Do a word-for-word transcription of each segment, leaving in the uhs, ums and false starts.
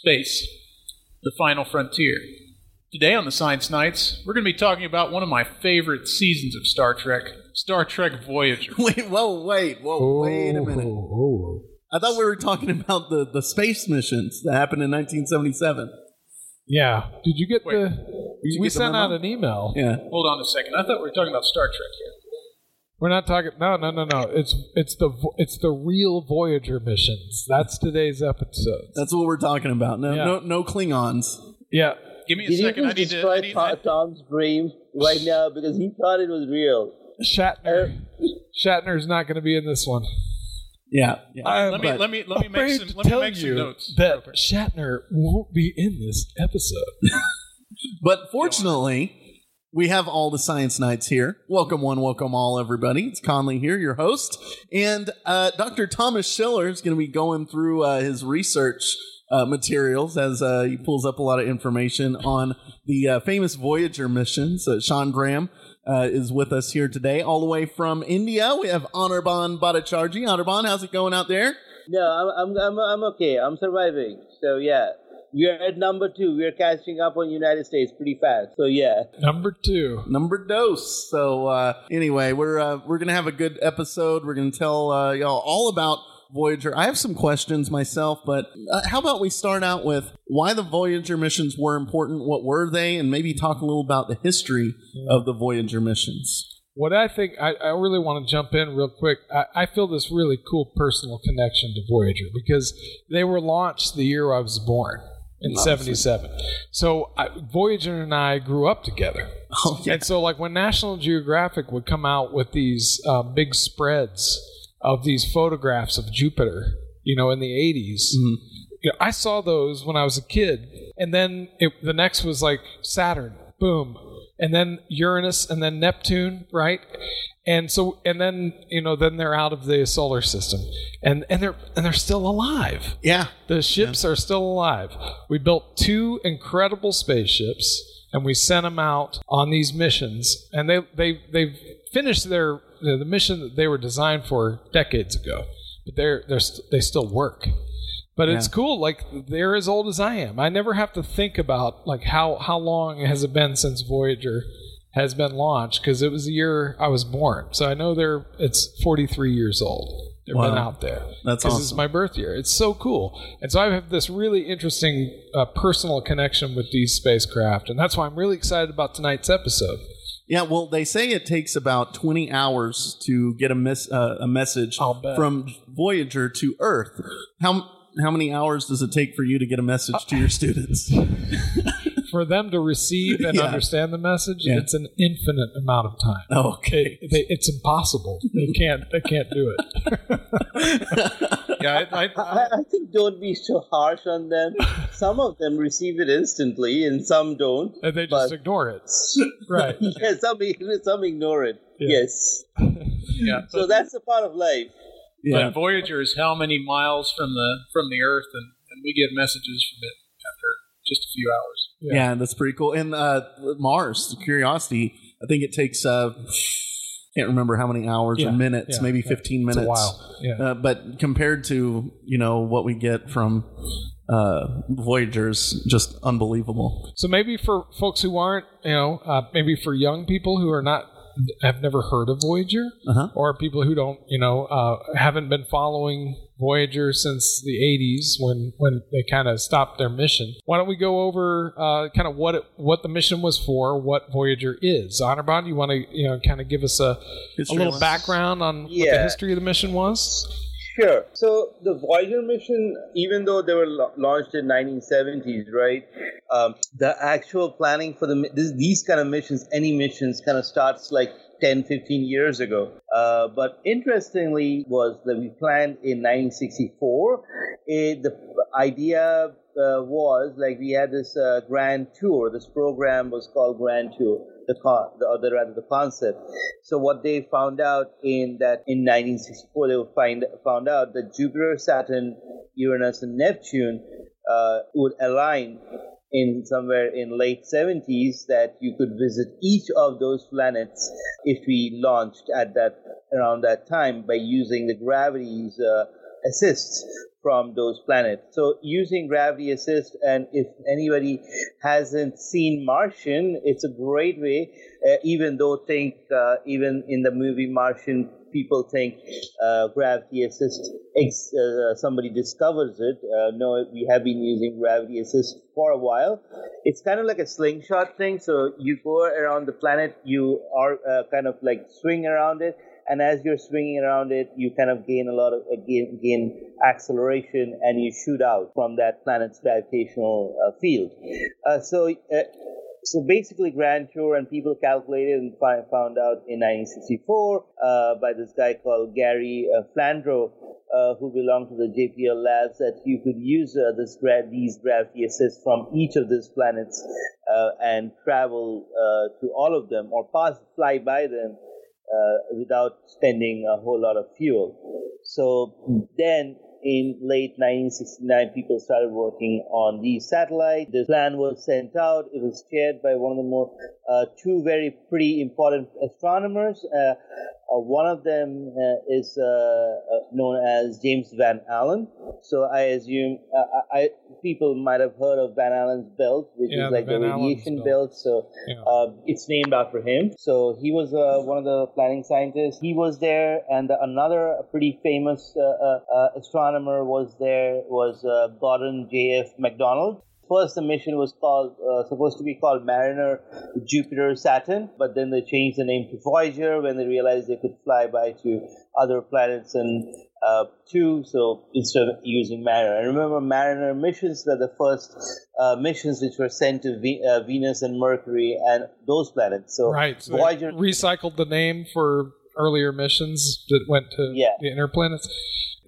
Space, the final frontier. Today on the Science Nights, we're going to be talking about one of my favorite seasons of Star Trek, Star Trek Voyager. Wait, whoa, wait, whoa, oh, wait a minute. Oh, oh. I thought we were talking about the, the space missions that happened in nineteen seventy-seven. Yeah. Did you get wait, the... Did you we get sent the out an email. Yeah. Hold on a second. I thought we were talking about Star Trek here. We're not talking... No, no, no, no. It's it's the it's the real Voyager missions. That's today's episode. That's what we're talking about. No yeah. no, no Klingons. Yeah. Give me a Did second. I need to... Did you destroy Tom's brain right now because he thought it was real? Shatner. Shatner's not going to be in this one. Yeah. yeah. Um, let, me, let me let me make some, let me make some notes. That Shatner won't be in this episode. But fortunately... We have all the Science Nights here. Welcome one, welcome all, everybody. It's Conley here, your host. And uh, Doctor Thomas Schiller is going to be going through uh, his research uh, materials as uh, he pulls up a lot of information on the uh, famous Voyager missions. Uh, Sean Graham uh, is with us here today. All the way from India, we have Anirban Bhattacharya. Anirban, how's it going out there? No, I'm, I'm, I'm, I'm okay. I'm surviving. So, yeah. We are at number two. We are catching up on United States pretty fast. So yeah, number two, number dose. So uh, anyway, we're uh, we're gonna have a good episode. We're gonna tell uh, y'all all about Voyager. I have some questions myself, but uh, how about we start out with why the Voyager missions were important? What were they? And maybe talk a little about the history yeah. of the Voyager missions. What I think, I, I really want to jump in real quick. I, I feel this really cool personal connection to Voyager because they were launched the year I was born. In seventy-seven. So I, Voyager and I grew up together. Oh, yeah. And so like when National Geographic would come out with these uh, big spreads of these photographs of Jupiter, you know, in the eighties, mm-hmm. you know, I saw those when I was a kid. And then it, the next was like Saturn, boom. And then Uranus and then Neptune, right? And so, and then, you know, then they're out of the solar system, and and they're and they're still alive. Yeah, the ships yeah. are still alive. We built two incredible spaceships, and we sent them out on these missions, and they they they've finished their you know, the mission that they were designed for decades ago, but they're they're st- they still work. But yeah. it's cool. Like they're as old as I am. I never have to think about like how how long has it been since Voyager has been launched, because it was the year I was born. So I know they're it's forty-three years old. They've wow. been out there. That's awesome. Because it's my birth year. It's so cool. And so I have this really interesting uh, personal connection with these spacecraft, and that's why I'm really excited about tonight's episode. Yeah, well, they say it takes about twenty hours to get a, mes- uh, a message from Voyager to Earth. How, how many hours does it take for you to get a message uh- to your students? For them to receive and yeah. understand the message, yeah. it's an infinite amount of time. Oh, okay, it, it, it's impossible. They can't. They can't do it. yeah, I, I, I, I think don't be so harsh on them. Some of them receive it instantly, and some don't. And they just ignore it. Right? yeah, some some ignore it. Yeah. Yes. Yeah. So that's a part of life. Yeah. But Voyager is how many miles from the from the Earth, and, and we get messages from it after just a few hours. Yeah. yeah, that's pretty cool. And uh, Mars, the Curiosity, I think it takes, I uh, can't remember how many hours yeah, or minutes, yeah, maybe fifteen yeah. minutes. It's a while. Yeah. Uh, but compared to, you know, what we get from uh, Voyager's, just unbelievable. So maybe for folks who aren't, you know, uh, maybe for young people who are not, have never heard of Voyager, uh-huh. or people who don't, you know, uh, haven't been following Voyager since the eighties when, when they kind of stopped their mission. Why don't we go over uh, kind of what it, what the mission was for, what Voyager is. Anirban, you want to, you know, kind of give us a, a little background on yeah. what the history of the mission was? Sure. So the Voyager mission, even though they were lo- launched in nineteen seventies, right, um, the actual planning for the this, these kind of missions, any missions, kind of starts like ten, fifteen years ago. Uh, but interestingly was that we planned in nineteen sixty-four. It, the idea uh, was like we had this uh, Grand Tour. This program was called Grand Tour. The con, or the, rather the concept. So what they found out in that in nineteen sixty-four, they would find found out that Jupiter, Saturn, Uranus, and Neptune uh, would align in somewhere in late seventies. That you could visit each of those planets if we launched at that around that time by using the gravity's uh, assists from those planets. So using gravity assist, and if anybody hasn't seen Martian, it's a great way, uh, even though think, uh, even in the movie Martian, people think uh, gravity assist, ex- uh, somebody discovers it. Uh, no, we have been using gravity assist for a while. It's kind of like a slingshot thing. So you go around the planet, you are uh, kind of like swing around it. And as you're swinging around it, you kind of gain a lot of, uh, gain, gain acceleration, and you shoot out from that planet's gravitational uh, field. Uh, so uh, so basically, Grand Tour, and people calculated and fi- found out in nineteen sixty-four uh, by this guy called Gary uh, Flandro, uh, who belonged to the J P L labs, that you could use uh, this gra- these gravity assists from each of these planets uh, and travel uh, to all of them, or pass fly by them, Uh, without spending a whole lot of fuel. So then in late nineteen sixty-nine, people started working on the satellite. The plan was sent out. It was chaired by one of the more, uh, two very pretty important astronomers. Uh, uh, one of them uh, is uh, uh, known as James Van Allen. So I assume uh, I people might have heard of Van Allen's belt, which yeah, is like the, the radiation belt. So yeah. uh, it's named after him. So he was uh, one of the planning scientists. He was there, and the, another pretty famous uh, uh, astronomer was there was uh, Gordon J F MacDonald. First, the mission was called uh, supposed to be called Mariner, Jupiter, Saturn, but then they changed the name to Voyager when they realized they could fly by to other planets and uh, two. So instead of using Mariner, I remember Mariner missions were the first uh, missions which were sent to v- uh, Venus and Mercury and those planets. So right, so Voyager recycled the name for earlier missions that went to yeah. the inner planets.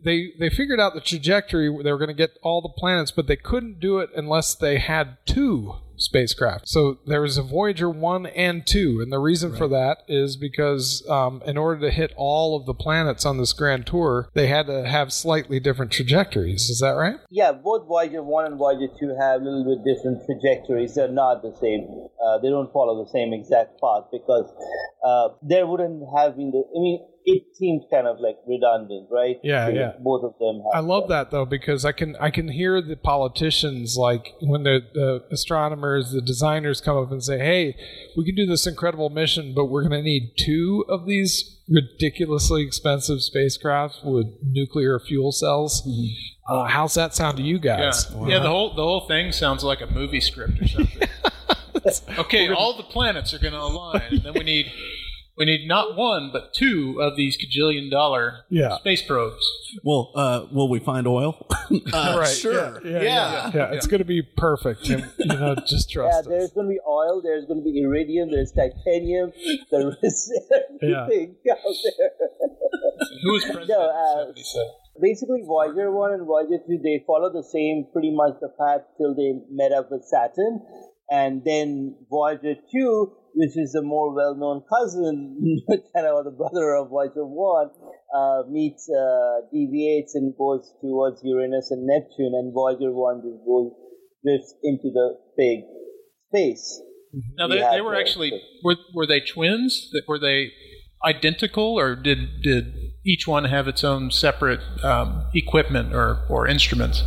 They they figured out the trajectory where they were going to get all the planets, but they couldn't do it unless they had two spacecraft. So there was a Voyager one and two, and the reason right. for that is because um, in order to hit all of the planets on this Grand Tour, they had to have slightly different trajectories. Is that right? Yeah, both Voyager one and Voyager two have a little bit different trajectories. They're not the same. Uh, they don't follow the same exact path because uh, there wouldn't have been the... I mean, it seems kind of like redundant, right? Yeah, so yeah. Both of them have I love that. that, though, because I can I can hear the politicians, like when the, the astronomers, the designers come up and say, hey, we can do this incredible mission, but we're going to need two of these ridiculously expensive spacecraft with nuclear fuel cells. Mm-hmm. Uh, how's that sound to you guys? Yeah, wow. yeah the, whole, the whole thing sounds like a movie script or something. Okay, gonna... all the planets are going to align, and then we need... We need not one, but two of these cajillion dollar yeah. space probes. Well, uh, will we find oil? uh, right. Sure. Yeah. Yeah, yeah. yeah. yeah. It's going to be perfect. And, you know, just trust yeah, us. Yeah, there's going to be oil. There's going to be iridium. There's titanium. There is everything yeah. out there. Who was president no, uh, in seventy-seven? Basically, Voyager one and Voyager two, they follow the same, pretty much the path till they met up with Saturn. And then Voyager two, which is the more well-known cousin, kind of the brother of Voyager one, uh, meets, uh, deviates and goes towards Uranus and Neptune, and Voyager one just goes drifts into the big space. Now they, they were actually were were they twins? Were they identical, or did did each one have its own separate um, equipment or or instruments?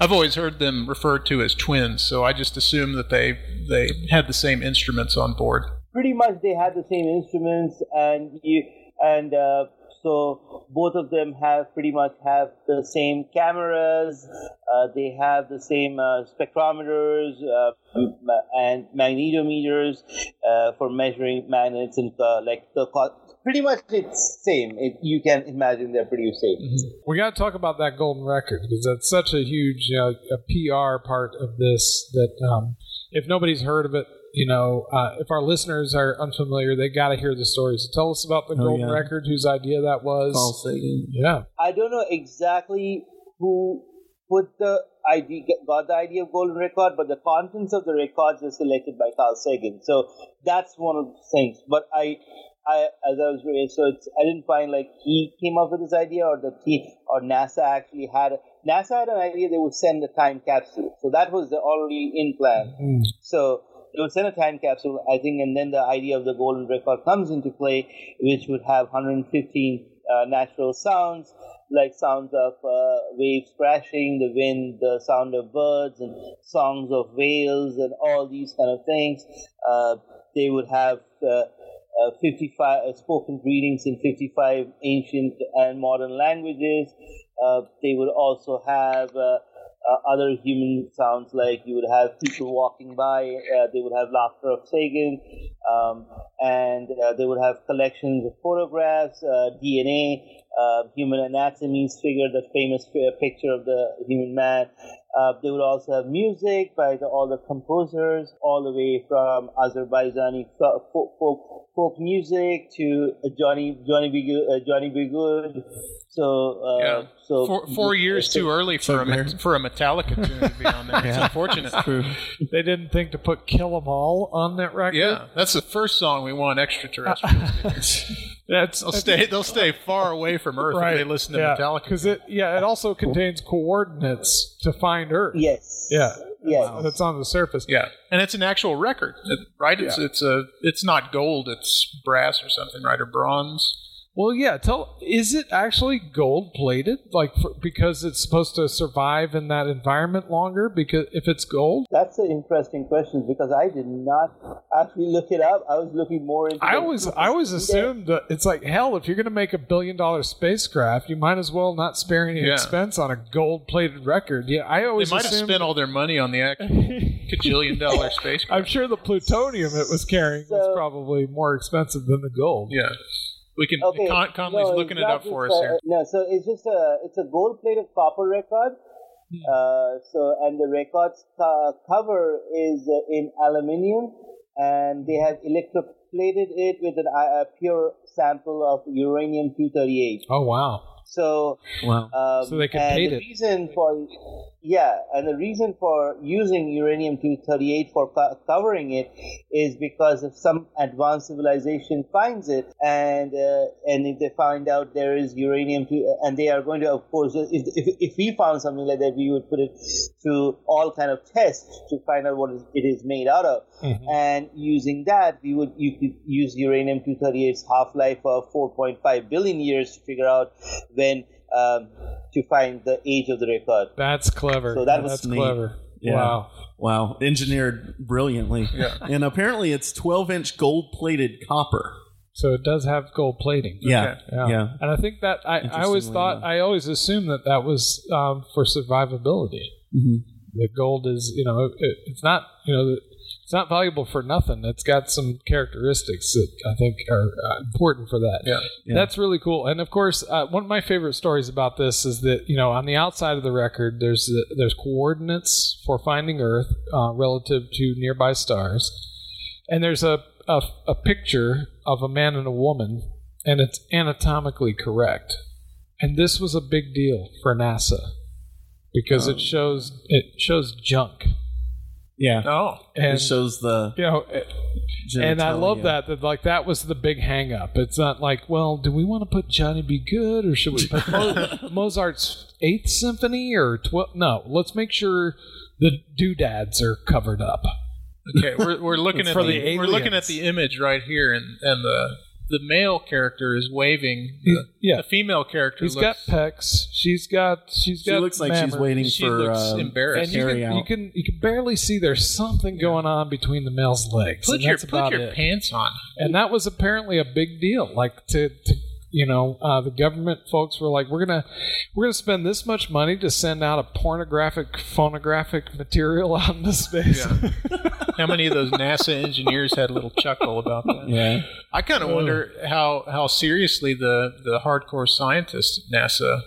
I've always heard them referred to as twins, so I just assume that they they had the same instruments on board. Pretty much, they had the same instruments, and you, and uh, so both of them have pretty much have the same cameras. Uh, they have the same uh, spectrometers uh, and magnetometers uh, for measuring magnets and uh, like the. Co- Pretty much it's same. It, you can imagine they're pretty safe. Mm-hmm. We got to talk about that golden record because that's such a huge you know, a P R part of this that um, if nobody's heard of it, you know, uh, if our listeners are unfamiliar, they got to hear the story. So tell us about the oh, golden yeah. record, whose idea that was. Carl Sagan. Yeah. I don't know exactly who put the idea, got the idea of golden record, but the contents of the records were selected by Carl Sagan. So that's one of the things. But I... I, as I was reading, so it's, I didn't find like he came up with this idea, or the team, or NASA actually had NASA had an idea they would send a time capsule. So that was the already in plan. Mm-hmm. So they would send a time capsule, I think, and then the idea of the golden record comes into play, which would have one hundred fifteen uh, natural sounds, like sounds of uh, waves crashing, the wind, the sound of birds, and songs of whales, and all these kind of things. Uh, they would have uh, uh, fifty-five uh, spoken greetings in fifty-five ancient and modern languages. Uh, they would also have uh, uh, other human sounds, like you would have people walking by. Uh, they would have laughter of Sagan, um, and uh, they would have collections of photographs, uh, D N A, uh, human anatomies figure, the famous picture of the human man. Uh, they would also have music by the, all the composers, all the way from Azerbaijani folk, folk, folk music to Johnny Johnny B. Uh, Johnny B. Good. So, uh, yeah. so four, four years too early for a for a Metallica tune to be on there. It's yeah, unfortunate. It's they didn't think to put "Kill 'Em All" on that record. Yeah, that's the first song we want extraterrestrials to hear. That's, they'll stay. They'll stay far away from Earth right. if they listen to yeah. Metallica. Because it, yeah, it also contains coordinates to find Earth. Yes. Yeah. Yes. Wow. That's on the surface. Yeah, and it's an actual record, right? It's yeah. it's a it's not gold. It's brass or something, right? Or bronze. Well, yeah. Tell, is it actually gold plated? Like for, because it's supposed to survive in that environment longer? Because if it's gold, that's an interesting question because I did not actually look it up. I was looking more into. I always, I always assumed that it's like hell. If you're going to make a billion dollar spacecraft, you might as well not spare any yeah. expense on a gold plated record. Yeah, I always. They might have spent all their money on the actual gajillion dollar spacecraft. I'm sure the plutonium it was carrying so, was probably more expensive than the gold. Yeah. We can. Okay. Con- Conley's no, looking it up for us uh, here. No, so it's just a it's a gold-plated copper record. Hmm. Uh, so and the record's uh, cover is uh, in aluminium, and they have electroplated it with an, uh, a pure sample of uranium two thirty-eight. Oh wow! So wow! Um, so they could pay the reason for yeah, and the reason for using uranium two thirty-eight for co- covering it is because if some advanced civilization finds it, and uh, and if they find out there is uranium, to, and they are going to, of course, if, if if we found something like that, we would put it through all kind of tests to find out what it is made out of, mm-hmm. and using that, we would you could use uranium two thirty-eight's half life of four point five billion years to figure out when. Um, to find the age of the record. That's clever. So that yeah, was that's neat. Clever. Yeah. Wow. Wow. Engineered brilliantly. Yeah. And apparently it's twelve inch gold plated copper. So it does have gold plating. Yeah. Okay. Yeah. yeah. And I think that I, I always thought, yeah. I always assumed that that was um, for survivability. Mm-hmm. The gold is, you know, it, it's not, you know, it's not valuable for nothing. It's got some characteristics that I think are uh, important for that. Yeah, yeah. That's really cool. And of course, uh, one of my favorite stories about this is that, you know, on the outside of the record, there's the, there's coordinates for finding Earth uh, relative to nearby stars. And there's a, a, a picture of a man and a woman, and it's anatomically correct. And this was a big deal for NASA. Because um, it shows it shows junk. Yeah. Oh. And it shows the you know, it, and I love that that like that was the big hang up. It's not like, well, do we want to put Johnny B. Good or should we put Mozart's Eighth Symphony or twelve? No, let's make sure the doodads are covered up. Okay, we're we're looking at the, the we're looking at the image right here, and and the. The male character is waving. The, yeah. the female character He's looks... He's got pecs. She's got... She's got. She looks like mammers. She's waiting she for... She looks uh, embarrassed. And you can, you, can, you can barely see there's something going on between the male's legs. Put your, put your pants on. And that was apparently a big deal. Like, to... to you know, uh, the government folks were like, we're gonna, we're gonna spend this much money to send out a pornographic, phonographic material out into space. Yeah. How many of those NASA engineers had a little chuckle about that? Yeah. I kind of wonder how, how seriously the, the hardcore scientists at NASA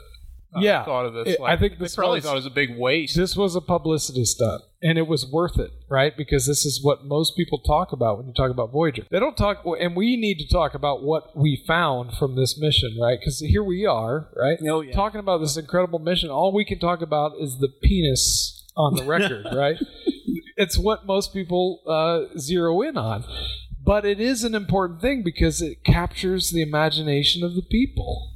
uh, yeah. thought of this. Like, it, I think this they probably was, thought it was a big waste. This was a publicity stunt. And it was worth it, right? Because this is what most people talk about when you talk about Voyager. They don't talk, and we need to talk about what we found from this mission, right? Because here we are, right? Oh, yeah. Talking about this incredible mission. All we can talk about is the penis on the record, right? It's what most people uh, zero in on. But it is an important thing because it captures the imagination of the people.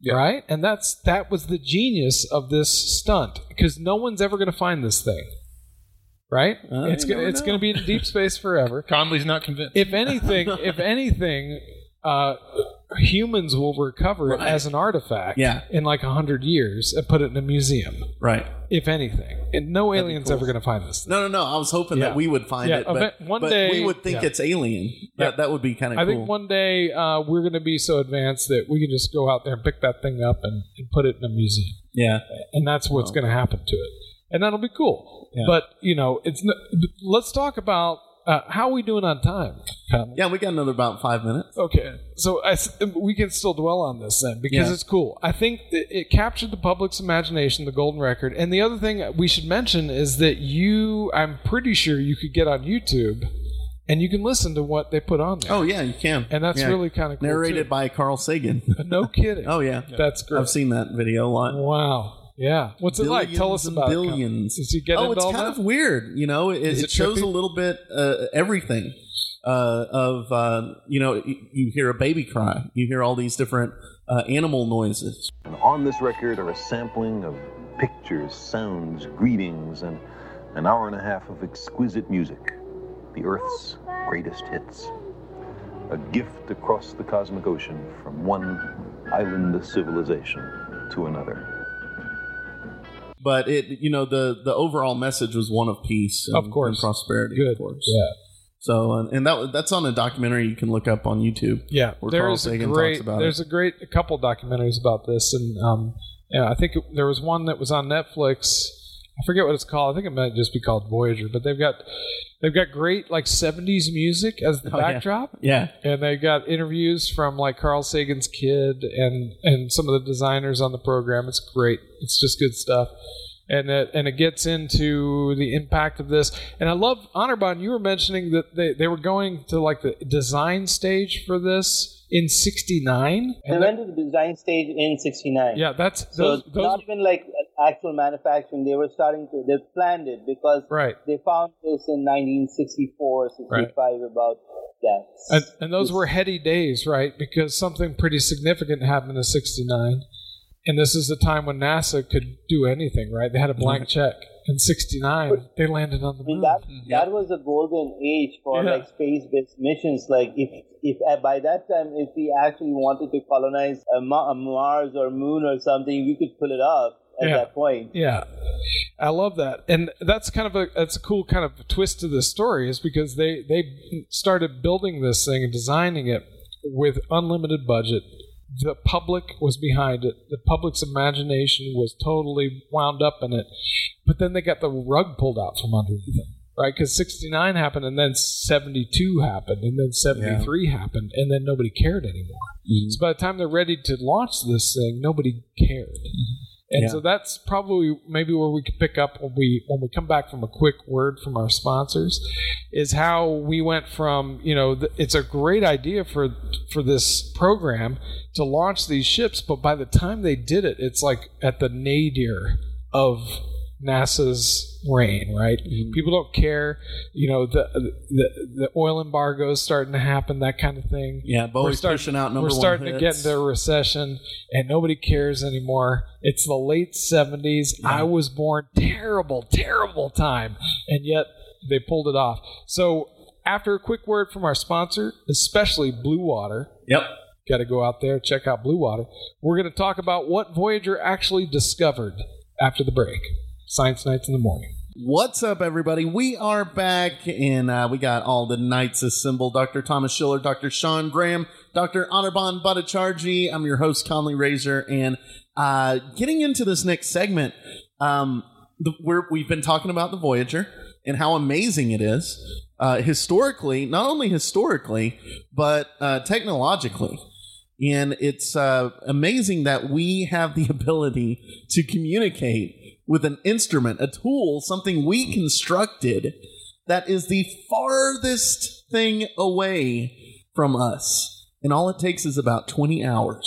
Yeah. Right? And that's that was the genius of this stunt because no one's ever going to find this thing. Right? I it's go, it's going to be in deep space forever. Conley's not convinced. If anything, if anything, uh, humans will recover it right. as an artifact yeah. in like a hundred years and put it in a museum. Right. If anything. And no That'd alien's cool. ever going to find this thing. No, no, no. I was hoping yeah. that we would find yeah. it, but, one but day, we would think yeah. it's alien. That, yeah. that would be kind of cool. I think one day uh, we're going to be so advanced that we can just go out there and pick that thing up and, and put it in a museum. Yeah. And that's what's oh. going to happen to it. And that'll be cool. Yeah. But, you know, it's let's talk about Uh, how are we doing on time? Um, yeah, we got another about five minutes. Okay. So I, we can still dwell on this then because yeah. it's cool. I think it, it captured the public's imagination, the golden record. And the other thing we should mention is that you, I'm pretty sure you could get on YouTube and you can listen to what they put on there. Oh, yeah, you can. And that's yeah. really kind of cool. Narrated too. by Carl Sagan. No kidding. Oh, yeah. That's great. I've seen that video a lot. Wow. Yeah. What's billions it like? Tell us about billions. it. Billions. Oh, it's kind that? of weird. You know, it, it, it shows a little bit uh, everything uh, of, uh, you know, you, you hear a baby cry. You hear all these different uh, animal noises. And on this record are a sampling of pictures, sounds, greetings, and an hour and a half of exquisite music. The Earth's greatest hits. A gift across the cosmic ocean from one island of civilization to another. But it, you know, the, the overall message was one of peace and, of course. and prosperity. Good. Of course. Yeah. So, and that that's on a documentary you can look up on YouTube. Yeah. Where there Carl is Sagan a great, talks about there's it. a great a couple documentaries about this, and um, yeah, I think it, there was one that was on Netflix. I forget what it's called. I think it might just be called Voyager. But they've got they've got great like seventies music as the oh, backdrop. Yeah. yeah. And they've got interviews from like Carl Sagan's kid and, and some of the designers on the program. It's great. It's just good stuff. And it, and it gets into the impact of this. And I love, Anirban, you were mentioning that they, they were going to like the design stage for this. In sixty-nine? They and went that, to the design stage in sixty-nine. Yeah, that's... Those, so those, not even like actual manufacturing. They were starting to... They planned it because right. they found this in nineteen sixty-four, sixty-five right. about that. And, and those were heady days, right? Because something pretty significant happened in sixty-nine. And this is the time when NASA could do anything, right? They had a blank check. In sixty-nine, they landed on the moon. I mean, that, that was a golden age for yeah. like space-based missions. Like if, if uh, by that time, if we actually wanted to colonize a, Ma- a Mars or Moon or something, we could pull it off at yeah. that point. Yeah, I love that, and that's kind of a that's a cool kind of twist to this story is because they they started building this thing and designing it with unlimited budget. The public was behind it. The public's imagination was totally wound up in it. But then they got the rug pulled out from underneath them, right? Because sixty-nine happened, and then seventy-two happened, and then seventy-three yeah. happened, and then nobody cared anymore. Mm-hmm. So by the time they're ready to launch this thing, nobody cared. Mm-hmm. And yeah. so that's probably maybe where we could pick up when we when we come back from a quick word from our sponsors is how we went from, you know, the, it's a great idea for for this program to launch these ships, but by the time they did it, it's like at the nadir of NASA's reign, right? Mm-hmm. People don't care. You know, the, the the oil embargo is starting to happen, that kind of thing. Yeah, but we're starting, pushing out number we're starting to get into a recession, and nobody cares anymore. It's the late seventies. Yeah. I was born. Terrible, terrible time. And yet they pulled it off. So after a quick word from our sponsor, especially Blue Water. Yep. Got to go out there, check out Blue Water. We're going to talk about what Voyager actually discovered after the break. Science Nights in the morning. What's up, everybody? We are back, and uh, we got all the knights assembled. Doctor Thomas Schiller, Doctor Sean Graham, Doctor Anirban Bhattacharya. I'm your host, Conley Razor, and uh, getting into this next segment, um, the, we're, we've been talking about the Voyager and how amazing it is, uh, historically, not only historically, but uh, technologically. And it's uh, amazing that we have the ability to communicate with an instrument, a tool, something we constructed that is the farthest thing away from us. And all it takes is about twenty hours.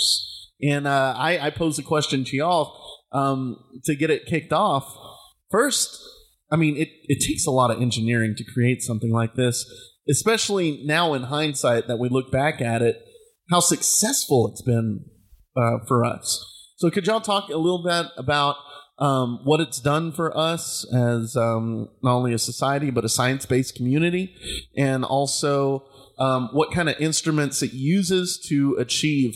And uh, I, I posed a question to y'all um, to get it kicked off. First, I mean, it, it takes a lot of engineering to create something like this, especially now in hindsight that we look back at it, how successful it's been uh, for us. So could y'all talk a little bit about um, what it's done for us as um, not only a society, but a science-based community, and also um, what kind of instruments it uses to achieve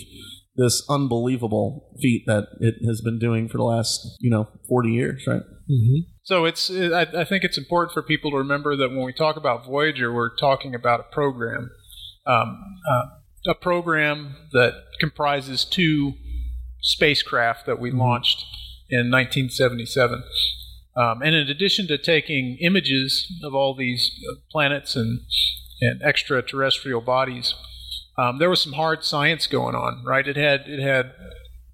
this unbelievable feat that it has been doing for the last, you know, forty years, right? Mm-hmm. So it's, I, I think it's important for people to remember that when we talk about Voyager, we're talking about a program, um, uh, a program that comprises two spacecraft that we launched in nineteen seventy-seven. Um, and in addition to taking images of all these planets and, and extraterrestrial bodies, Um, there was some hard science going on, right? It had it had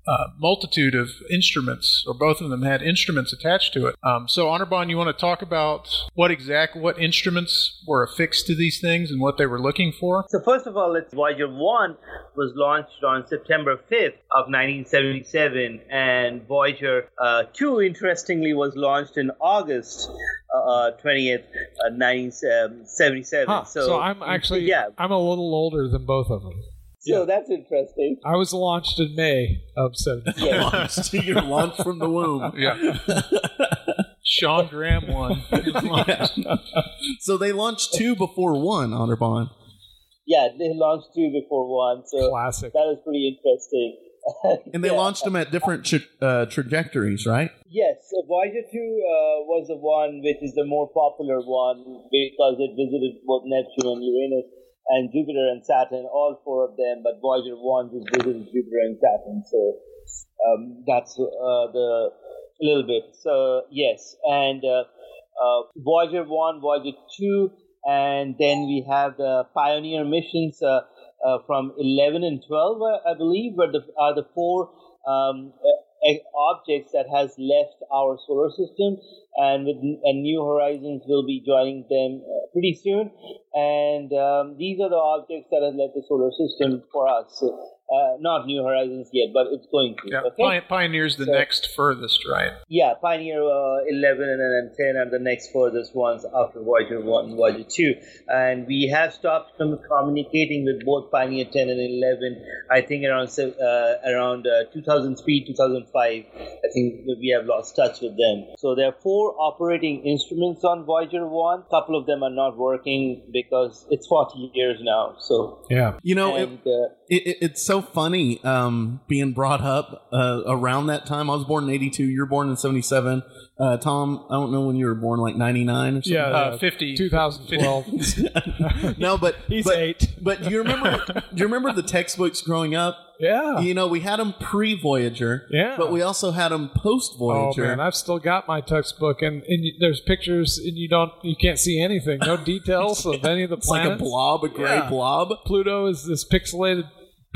a multitude of instruments, or both of them had instruments attached to it. Um, so, Anirban, you want to talk about what exact what instruments were affixed to these things and what they were looking for? So, first of all, it's Voyager one was launched on September fifth of nineteen seventy-seven, and Voyager two, interestingly, was launched in August Uh, twentieth, uh, nineteen seventy-seven. Huh. So, so I'm actually, yeah. I'm a little older than both of them. So yeah. That's interesting. I was launched in May of seventy-seven. Yeah. launched. You're launched from the womb. Yeah. Sean Graham won. Yeah. So they launched two before one, Anirban. Yeah, they launched two before one. So classic. That was pretty interesting. And they yeah. launched them at different tra- uh, trajectories, right? Yes. So Voyager two uh, was the one which is the more popular one because it visited both Neptune and Uranus and Jupiter and Saturn, all four of them. But Voyager one just visited Jupiter and Saturn. So um, that's uh, the little bit. So, yes. And uh, uh, Voyager one, Voyager two, and then we have the Pioneer missions, uh, Uh, from eleven and twelve, I, I believe, are the, are the four um, objects that has left our solar system, and with and New Horizons will be joining them pretty soon. And um, these are the objects that have left the solar system for us. So, uh, not New Horizons yet, but it's going to. Yeah, okay? Pioneer's the so, next furthest, right? Yeah, Pioneer uh, eleven and, and ten are the next furthest ones after Voyager one and Voyager two. And we have stopped from communicating with both Pioneer ten and eleven, I think around uh, around uh, two thousand three, two thousand five. I think we have lost touch with them. So there are four operating instruments on Voyager one. A couple of them are not working because it's forty years now. So yeah, you know, and, it, uh, it, it's so funny um, being brought up uh, around that time. I was born in eighty-two. You were born in seventy-seven. Uh, Tom, I don't know when you were born, like ninety-nine or something. Yeah, uh, fifty. twenty twelve. No, but he's but, eight. But do you remember? Do you remember the textbooks growing up? Yeah. You know, we had them pre-Voyager, yeah. But we also had them post-Voyager. Oh, man, I've still got my textbook, and, and you, there's pictures, and you don't, you can't see anything. No details of any of the planets. It's like a blob, a gray yeah. blob. Pluto is this pixelated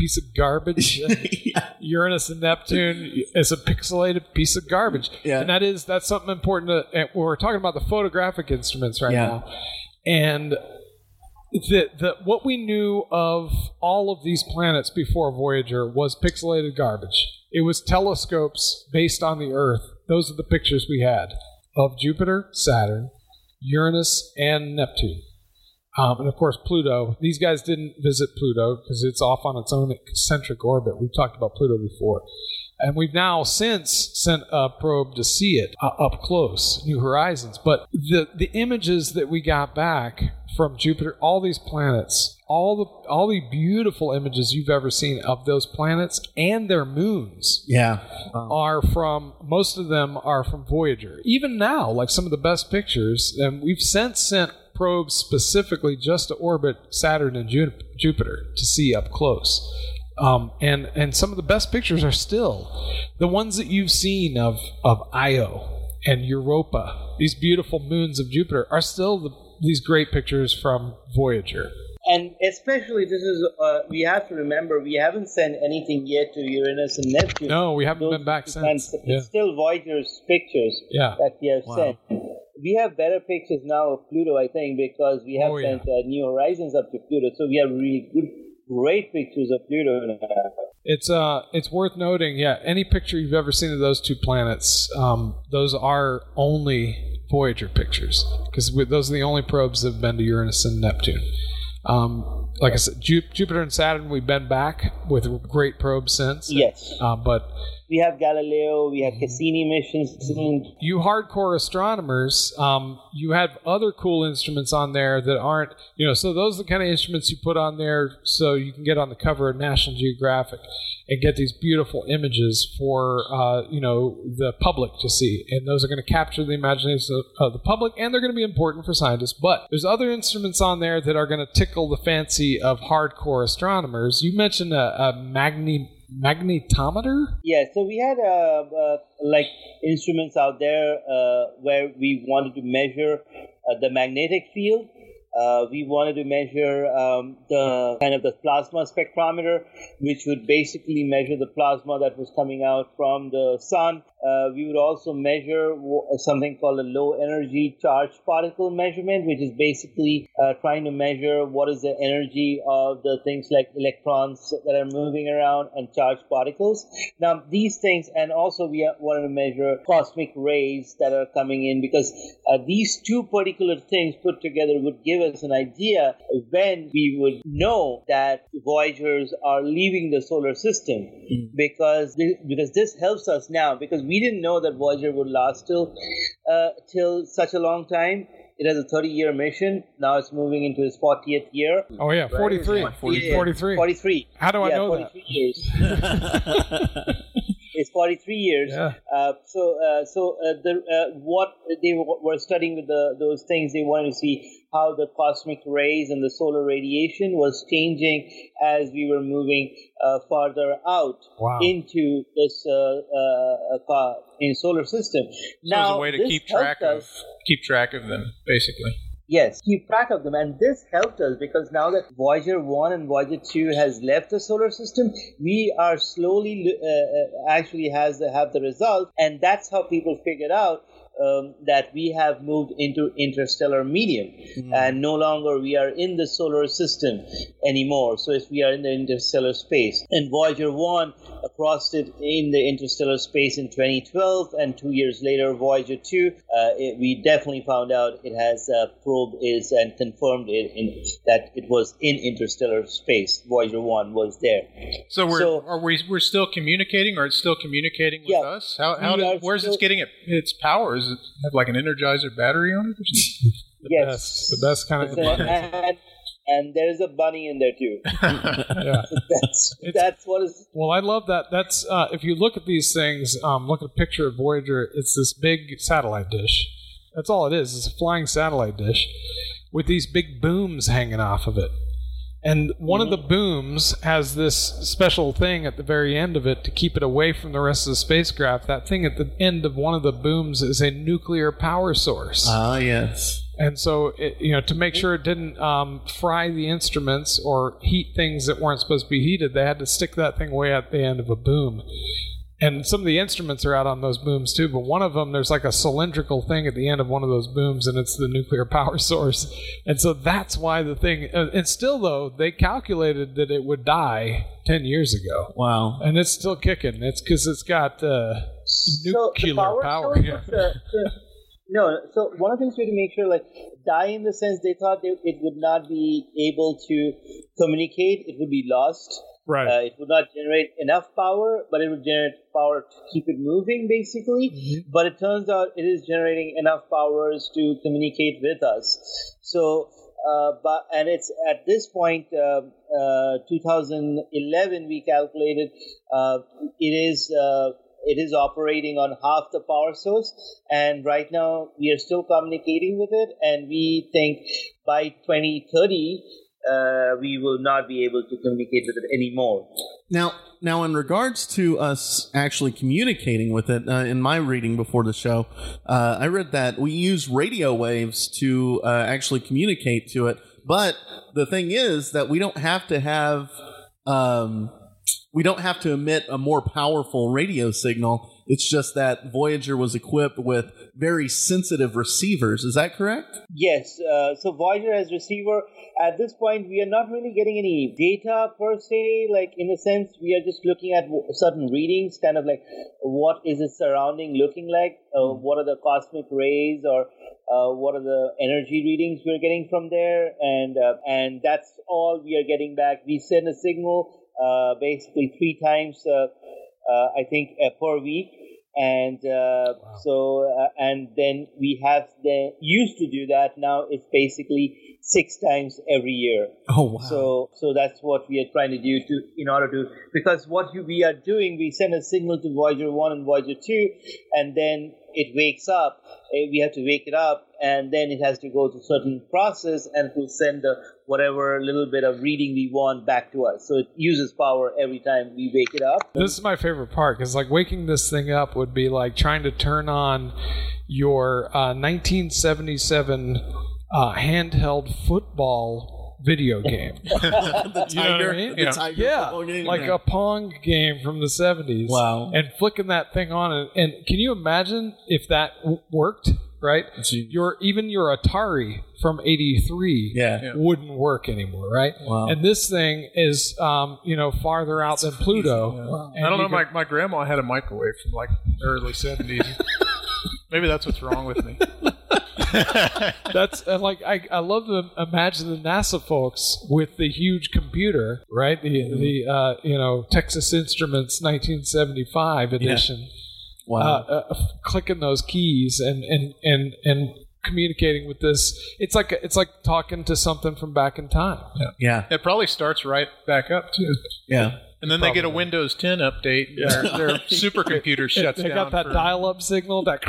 piece of garbage. yeah. Uranus and Neptune is a pixelated piece of garbage. Yeah. And that is, that's something important. To, we're talking about the photographic instruments right yeah. now. And... The, the, what we knew of all of these planets before Voyager was pixelated garbage. It was telescopes based on the Earth. Those are the pictures we had of Jupiter, Saturn, Uranus, and Neptune. Um, and, of course, Pluto. These guys didn't visit Pluto because it's off on its own eccentric orbit. We've talked about Pluto before. And we've now since sent a probe to see it uh, up close, New Horizons. But the, the images that we got back... from Jupiter, all these planets, all the all the beautiful images you've ever seen of those planets and their moons, yeah, wow. are from most of them are from Voyager. Even now, like some of the best pictures, and we've since sent probes specifically just to orbit Saturn and Jupiter to see up close. Um, and and some of the best pictures are still the ones that you've seen of of Io and Europa. These beautiful moons of Jupiter are still the these great pictures from Voyager. And especially this is, uh, we have to remember, we haven't sent anything yet to Uranus and Neptune. No, we haven't Those been back since. It's yeah. still Voyager's pictures yeah. that we have wow. sent. We have better pictures now of Pluto, I think, because we have oh, sent yeah. uh, New Horizons up to Pluto. So we have really good, great pictures of Pluto. It's uh, it's worth noting, yeah, any picture you've ever seen of those two planets, um, those are only Voyager pictures, because those are the only probes that have been to Uranus and Neptune. Um, like I said, Ju- Jupiter and Saturn, we've been back with great probes since. Yes. Um, but we have Galileo, we have Cassini missions. You hardcore astronomers, um, you have other cool instruments on there that aren't, you know, so those are the kind of instruments you put on there so you can get on the cover of National Geographic and get these beautiful images for, uh, you know, the public to see. And those are going to capture the imagination of, of the public, and they're going to be important for scientists. But there's other instruments on there that are going to tickle the fancy of hardcore astronomers. You mentioned a, a magni- magnetometer? Yeah, so we had, uh, uh, like, instruments out there uh, where we wanted to measure uh, the magnetic field. Uh, we wanted to measure um, the kind of the plasma spectrometer, which would basically measure the plasma that was coming out from the sun. Uh, we would also measure something called a low energy charged particle measurement, which is basically uh, trying to measure what is the energy of the things like electrons that are moving around and charged particles. Now, these things, and also we wanted to measure cosmic rays that are coming in, because uh, these two particular things put together would give us an idea when we would know that Voyagers are leaving the solar system, mm-hmm. because this, because this helps us now, because we didn't know that Voyager would last till uh, till such a long time. It has a thirty-year mission. Now it's moving into its fortieth year. Oh, yeah, forty-three. Right. forty-three. forty-three. forty-three. How do I yeah, know forty-three that? Years. It's forty-three years. Yeah. Uh, so, uh, so uh, the uh, what they w- were studying with the those things, they wanted to see how the cosmic rays and the solar radiation was changing as we were moving uh, farther out wow. into this uh, uh, in solar system. So now, it's a way to keep track of keep track of them, basically. Yes, keep track of them. And this helped us, because now that Voyager one and Voyager two has left the solar system, we are slowly uh, actually has the, have the result. And that's how people figured out um, that we have moved into interstellar medium. Mm-hmm. And no longer we are in the solar system anymore. So if we are in the interstellar space. And Voyager one crossed it in the interstellar space in twenty twelve, and two years later, Voyager two, uh, it, we definitely found out it has a probe is and confirmed it in, that it was in interstellar space. Voyager one was there. So we're so, are we we're still communicating, or it's still communicating with yeah, us? How how does, where's still, it's getting it, its power? Is it have like an Energizer battery on it? the yes, best, the best kind it's of. An, And there's a bunny in there, too. yeah. That's that's what is... Well, I love that. That's uh, if you look at these things, um, look at a picture of Voyager, it's this big satellite dish. That's all it is. It's a flying satellite dish with these big booms hanging off of it. And one mm-hmm. of the booms has this special thing at the very end of it to keep it away from the rest of the spacecraft. That thing at the end of one of the booms is a nuclear power source. Ah, yes. And so, it, you know, to make sure it didn't um, fry the instruments or heat things that weren't supposed to be heated, they had to stick that thing way at the end of a boom. And some of the instruments are out on those booms, too. But one of them, there's like a cylindrical thing at the end of one of those booms, and it's the nuclear power source. And so that's why the thing... And still, though, they calculated that it would die ten years ago. Wow. And it's still kicking. It's because it's got uh, so nuclear power. power. Yeah. The, the, no, so one of the things we had to make sure, like, die in the sense they thought they, it would not be able to communicate. It would be lost. Right. Uh, it would not generate enough power, but it would generate power to keep it moving, basically. Mm-hmm. But it turns out it is generating enough powers to communicate with us. So, uh, but and it's at this point, uh, uh, two thousand eleven, we calculated uh, it is uh, it is operating on half the power source, and right now we are still communicating with it, and we think by twenty thirty. Uh, we will not be able to communicate with it anymore. Now, now, in regards to us actually communicating with it, uh, in my reading before the show, uh, I read that we use radio waves to uh, actually communicate to it. But the thing is that we don't have to have, um, we don't have to emit a more powerful radio signal It's just that Voyager was equipped with very sensitive receivers. Is that correct? Yes. Uh, so Voyager has receiver. At this point, we are not really getting any data per se. Like, in a sense, we are just looking at certain readings, kind of like what is its surrounding looking like, uh, what are the cosmic rays, or uh, what are the energy readings we're getting from there. And, uh, and that's all we are getting back. We send a signal uh, basically three times uh, Uh, I think uh, per week, and uh, wow. so uh, and then we have the used to do that. Now it's basically six times every year. Oh, wow! So so that's what we are trying to do to in order to because what you, we are doing, we send a signal to Voyager one and Voyager two, and then it wakes up. We have to wake it up, and then it has to go through certain process, and it will send the whatever little bit of reading we want back to us. So it uses power every time we wake it up. This is my favorite part, because like waking this thing up would be like trying to turn on your uh, nineteen seventy-seven uh, handheld football video game. the tiger, you know what I mean? the yeah. tiger yeah. football game. Like a Pong game from the seventies. Wow. And flicking that thing on. And, and can you imagine if that w- worked? Right, your even your Atari from eighty-three yeah. wouldn't work anymore, right? Wow. And this thing is, um, you know, farther out That's than Pluto. Yeah. Wow. I don't know. Go- my my grandma had a microwave from like early seventies. Maybe that's what's wrong with me. That's like I, I love to imagine the NASA folks with the huge computer, right? The mm-hmm. the uh, you know Texas Instruments nineteen seventy-five edition. Yeah. Wow. Uh, uh, clicking those keys and, and, and, and communicating with this. It's like it's like talking to something from back in time. Yeah. yeah. It probably starts right back up, too. Yeah. And then probably. They get a Windows ten update. And their, their supercomputer shuts down. They got down that for... dial-up signal. That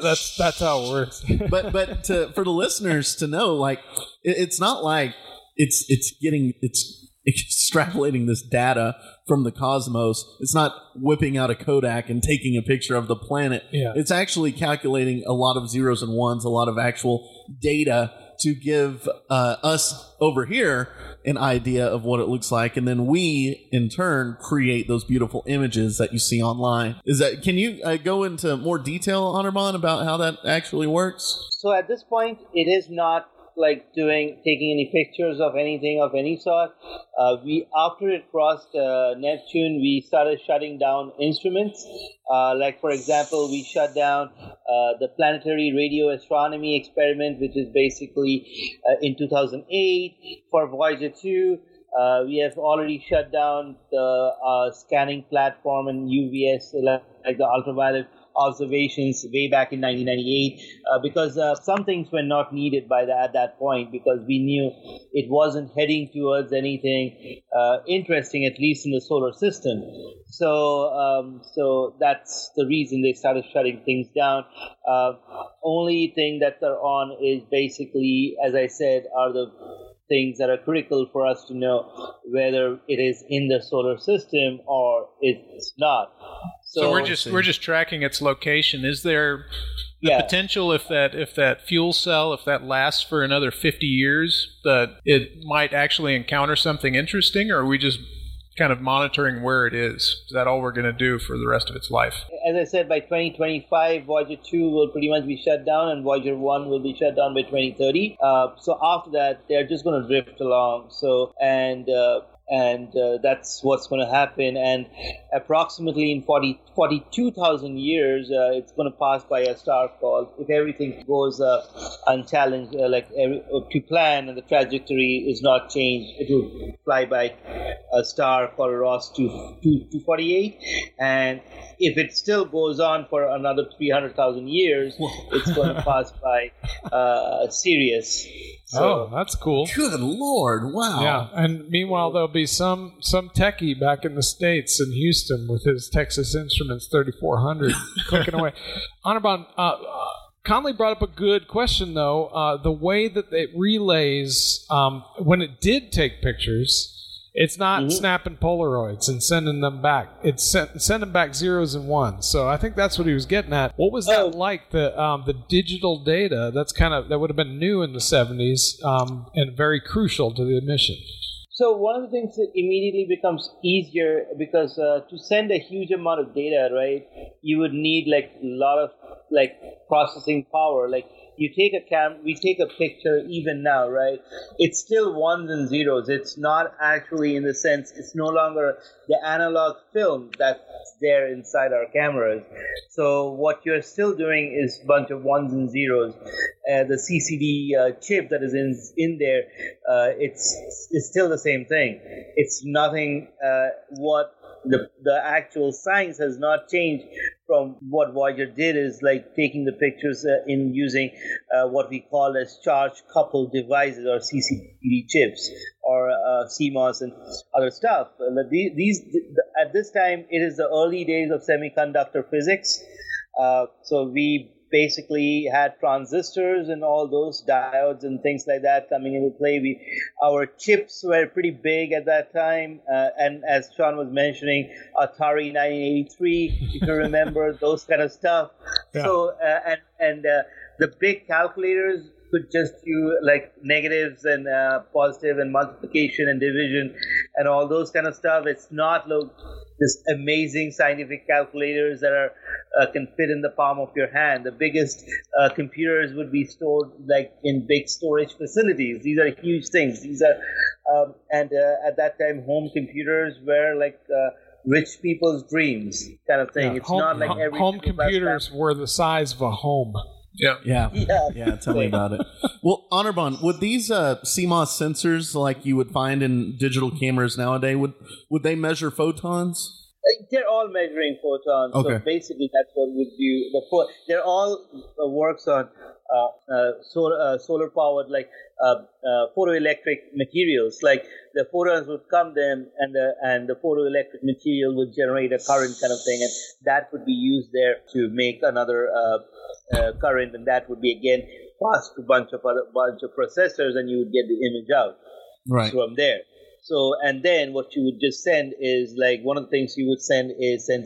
that's, that's how it works. But but to, for the listeners to know, like it, it's not like it's it's getting... it's. extrapolating this data from the cosmos. It's not whipping out a Kodak and taking a picture of the planet. Yeah. It's actually calculating a lot of zeros and ones, a lot of actual data to give uh, us over here an idea of what it looks like. And then we, in turn, create those beautiful images that you see online. Is that? Can you uh, go into more detail, Anirban, about how that actually works? So at this point, it is not like doing taking any pictures of anything of any sort. Uh, we after it crossed uh, Neptune, we started shutting down instruments. Uh, like for example, we shut down uh, the planetary radio astronomy experiment, which is basically uh, in two thousand eight for Voyager two. Uh, we have already shut down the uh, scanning platform and U V S, like the ultraviolet observations way back in nineteen ninety-eight uh, because uh, some things were not needed by the, at that point because we knew it wasn't heading towards anything uh, interesting, at least in the solar system. So um, so that's the reason they started shutting things down. Uh, only thing that they're on is basically, as I said, are the things that are critical for us to know whether it is in the solar system or it's not. So, so we're just we're just tracking its location. Is there the yeah. potential if that if that fuel cell if that lasts for another fifty years that it might actually encounter something interesting, or are we just kind of monitoring where it is? Is that all we're going to do for the rest of its life? As I said, by twenty twenty-five, Voyager two will pretty much be shut down, and Voyager one will be shut down by twenty thirty. Uh, so after that, they're just going to drift along. So and uh, and uh, that's what's going to happen. And approximately in forty, forty-two thousand years, uh, it's going to pass by a star called, if everything goes uh, unchallenged, uh, like every, to plan, and the trajectory is not changed, it will fly by a star called Ross two forty-eight. And if it still goes on for another three hundred thousand years, it's going to pass by uh, Sirius. So, oh, that's cool. Good Lord, wow. Yeah, and meanwhile, there'll be some, some techie back in the States in Houston with his Texas Instruments thirty-four hundred clicking away. Anirban, uh, Conley brought up a good question, though. Uh, the way that it relays, um, when it did take pictures, it's not mm-hmm. snapping Polaroids and sending them back. It's send, sending back zeros and ones. So I think that's what he was getting at. What was that oh. like, the um, the digital data that's kind of that would have been new in the seventies um, and very crucial to the mission? So one of the things that immediately becomes easier, because uh, to send a huge amount of data, right, you would need like a lot of like processing power. Like you take a cam, we take a picture even now, right? It's still ones and zeros. It's not actually, in the sense, it's no longer the analog film that's there inside our cameras. So what you're still doing is a bunch of ones and zeros. Uh, the C C D uh, chip that is in in there, uh, it's it's still the same. Same thing. It's nothing. Uh, what the the actual science has not changed from what Voyager did is like taking the pictures uh, in using uh, what we call as charge coupled devices, or C C D chips, or uh, C M O S and other stuff. These, these at this time it is the early days of semiconductor physics. Uh, so we. basically had transistors and all those diodes and things like that coming into play. We, our chips were pretty big at that time. Uh, and as Sean was mentioning, Atari nineteen eighty-three, if you remember, those kind of stuff. Yeah. So, uh, and, and uh, the big calculators could just do like negatives and uh, positive and multiplication and division and all those kind of stuff. It's not like this amazing scientific calculators that are uh, can fit in the palm of your hand. The biggest uh, computers would be stored like in big storage facilities. These are huge things. These are um, and uh, at that time, home computers were like uh, rich people's dreams kind of thing. Yeah, it's home, not like every home computers were the size of a home. Yeah. yeah, yeah, yeah. Tell me about it. Well, Anirban, would these uh, C M O S sensors, like you would find in digital cameras nowadays, would would they measure photons? They're all measuring photons. Okay. So basically, that's what we do. The pho- they're all uh, works on uh, uh, solar uh, solar powered, like uh, uh, photoelectric materials. Like the photons would come then, and the and the photoelectric material would generate a current kind of thing, and that would be used there to make another. Uh, Uh, current, and that would be again passed to a bunch of other bunch of processors, and you would get the image out right from there. So, and then what you would just send is like one of the things you would send is send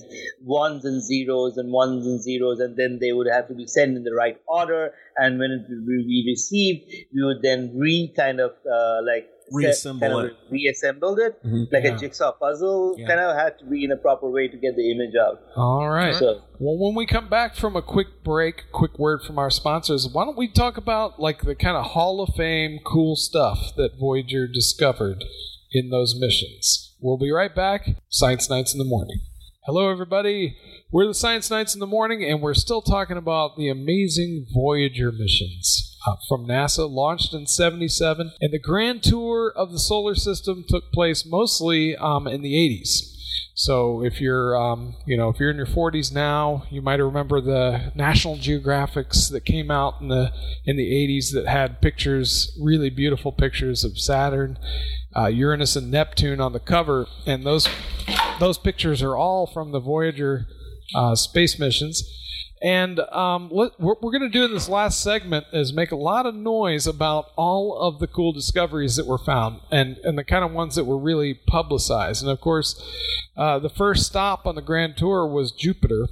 ones and zeros and ones and zeros, and then they would have to be sent in the right order. And when it would be received, we would then re kind of uh, like reassemble kind of it, reassembled it mm-hmm. like yeah. a jigsaw puzzle. Yeah. Kind of had to be in a proper way to get the image out. All right. So, well, when we come back from a quick break, quick word from our sponsors, why don't we talk about like the kind of Hall of Fame cool stuff that Voyager discovered in those missions. We'll be right back. Science Nights in the Morning. Hello, everybody. We're the Science Nights in the Morning, and we're still talking about the amazing Voyager missions from NASA, launched in seventy-seven, and the Grand Tour of the solar system took place mostly um, in the eighties. So if you're, um, you know, if you're in your forties now, you might remember the National Geographics that came out in the in the eighties that had pictures, really beautiful pictures of Saturn, uh, Uranus, and Neptune on the cover, and those those pictures are all from the Voyager uh, space missions. And um, what we're going to do in this last segment is make a lot of noise about all of the cool discoveries that were found, and, and the kind of ones that were really publicized. And, of course, uh, the first stop on the Grand Tour was Jupiter.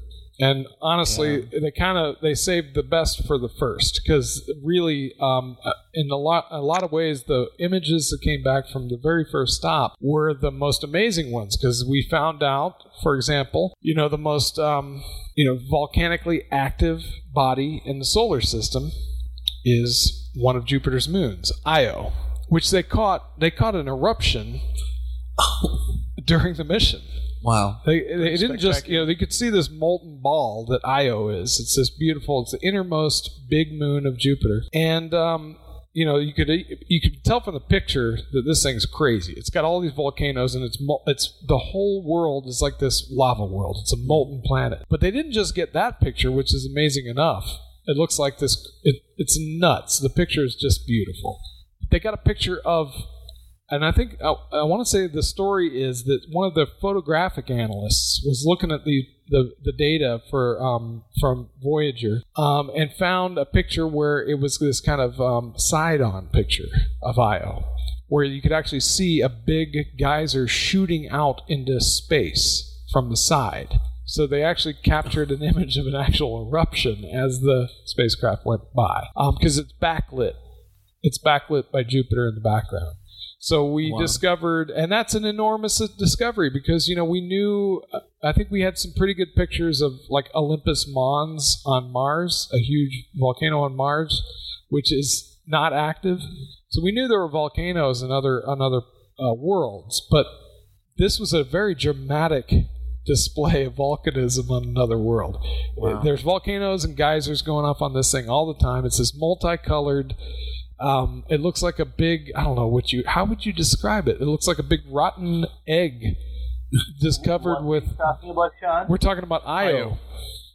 And honestly, yeah. they kind of they saved the best for the first, because really, um, in a lot a lot of ways, the images that came back from the very first stop were the most amazing ones. Because we found out, for example, you know, the most um, you know volcanically active body in the solar system is one of Jupiter's moons, Io, which they caught they caught an eruption during the mission. Wow. They, they didn't just, you know, they could see this molten ball that Io is. It's this beautiful, it's the innermost big moon of Jupiter. And, um, you know, you could you could tell from the picture that this thing's crazy. It's got all these volcanoes, and it's it's the whole world is like this lava world. It's a molten planet. But they didn't just get that picture, which is amazing enough. It looks like this, it, it's nuts. The picture is just beautiful. They got a picture of... And I think I, I want to say the story is that one of the photographic analysts was looking at the, the, the data for um, from Voyager um, and found a picture where it was this kind of um, side-on picture of Io, where you could actually see a big geyser shooting out into space from the side. So they actually captured an image of an actual eruption as the spacecraft went by, because um, it's backlit. It's backlit by Jupiter in the background. So we wow. discovered, and that's an enormous discovery because, you know, we knew, I think we had some pretty good pictures of like Olympus Mons on Mars, a huge volcano on Mars, which is not active. So we knew there were volcanoes in other, on other uh, worlds, but this was a very dramatic display of volcanism on another world. Wow. There's volcanoes and geysers going off on this thing all the time. It's this multicolored, um, it looks like a big, I don't know what you, how would you describe it? It looks like a big rotten egg just covered with, what are you talking about, Sean? We're talking about Io.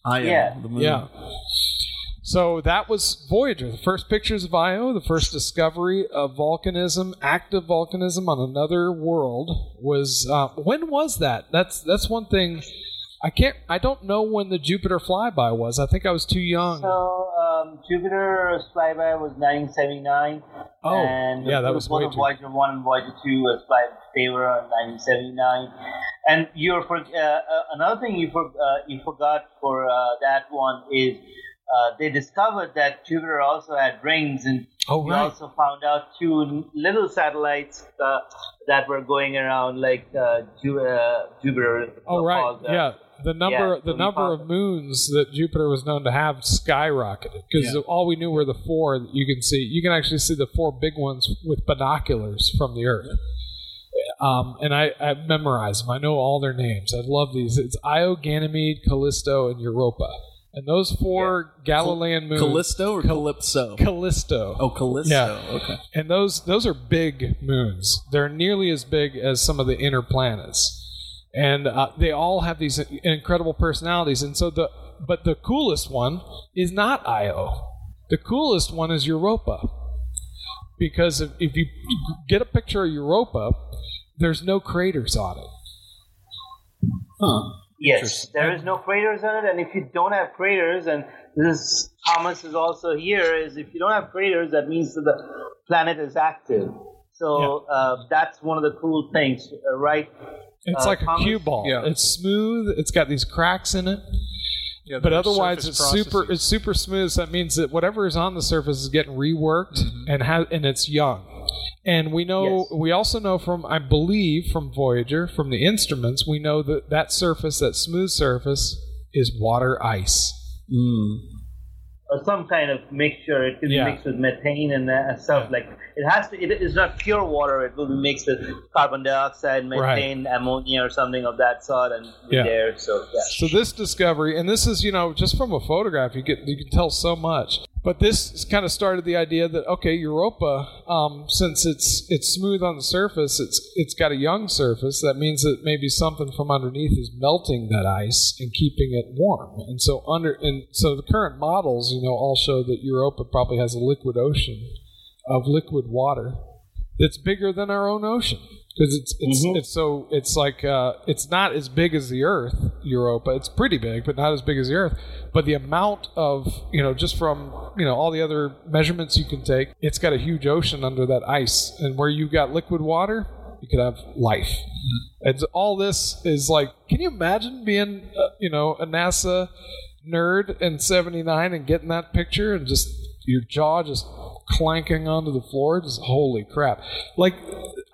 Io. Yeah. The moon. Yeah. So that was Voyager, the first pictures of Io, the first discovery of volcanism, active volcanism on another world. Was uh, when was that? That's that's one thing I can't. I don't know when the Jupiter flyby was. I think I was too young. So um, Jupiter's flyby was nineteen seventy-nine. Oh, and yeah, that was way too. Voyager one and Voyager two was flyby they were on nineteen seventy-nine. And you're for, uh, another thing you for, uh, you forgot for uh, that one is. Uh, they discovered that Jupiter also had rings, and oh, right. we also found out two little satellites uh, that were going around, like uh, Ju- uh, Jupiter. Oh, right, called, uh, yeah. The number, yeah, the number of moons that Jupiter was known to have skyrocketed because yeah. all we knew were the four that you can see. You can actually see the four big ones with binoculars from the Earth. Um, and I, I memorize them. I know all their names. I love these. It's Io, Ganymede, Callisto, and Europa. And those four yeah. Galilean moons... Callisto or Cal- Calypso? Callisto. Oh, Callisto. Yeah. Okay. And those those are big moons. They're nearly as big as some of the inner planets. And uh, they all have these incredible personalities. And so the But the coolest one is not Io. The coolest one is Europa. Because if, if you get a picture of Europa, there's no craters on it. Huh. Yes, there is no craters on it, and if you don't have craters, and this Thomas is also here, is if you don't have craters, that means that the planet is active. So yeah. uh, that's one of the cool things, right? It's uh, like Thomas? A cue ball. Yeah. It's smooth. It's got these cracks in it, yeah, but otherwise it's processes. super. It's super smooth. So that means that whatever is on the surface is getting reworked, mm-hmm. and ha- and it's young. And we know, yes. we also know from, I believe, from Voyager, from the instruments, we know that that surface, that smooth surface, is water ice. Mm. Or some kind of mixture. It could yeah. be mixed with methane and uh, stuff yeah. like. It has to. It is not pure water. It will be mixed with carbon dioxide, methane, right. ammonia, or something of that sort, and yeah. there. So yeah. So this discovery, and this is, you know, just from a photograph, you get you can tell so much. But this kind of started the idea that, okay, Europa, um, since it's it's smooth on the surface, it's it's got a young surface. That means that maybe something from underneath is melting that ice and keeping it warm. And so under and so the current models, you know, all show that Europa probably has a liquid ocean of liquid water that's bigger than our own ocean because it's it's, mm-hmm. it's so it's like uh, it's not as big as the Earth. Europa, it's pretty big, but not as big as the Earth. But the amount of, you know, just from, you know, all the other measurements you can take, it's got a huge ocean under that ice. And where you've got liquid water, you could have life. Mm-hmm. And all this is like, can you imagine being, uh, you know, a NASA nerd in seventy-nine and getting that picture and just your jaw just clanking onto the floor? Just holy crap! Like,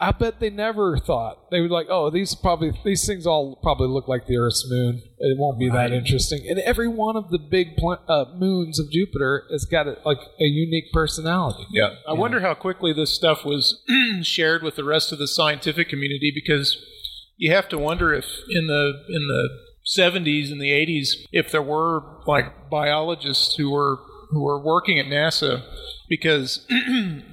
I bet they never thought they would like. Oh, these probably these things all probably look like the Earth's moon. It won't be that interesting. And every one of the big pl- uh, moons of Jupiter has got a, like a unique personality. Yeah, I yeah. wonder how quickly this stuff was shared with the rest of the scientific community, because you have to wonder if in the in the seventies and the eighties, if there were like biologists who were who were working at NASA. Because,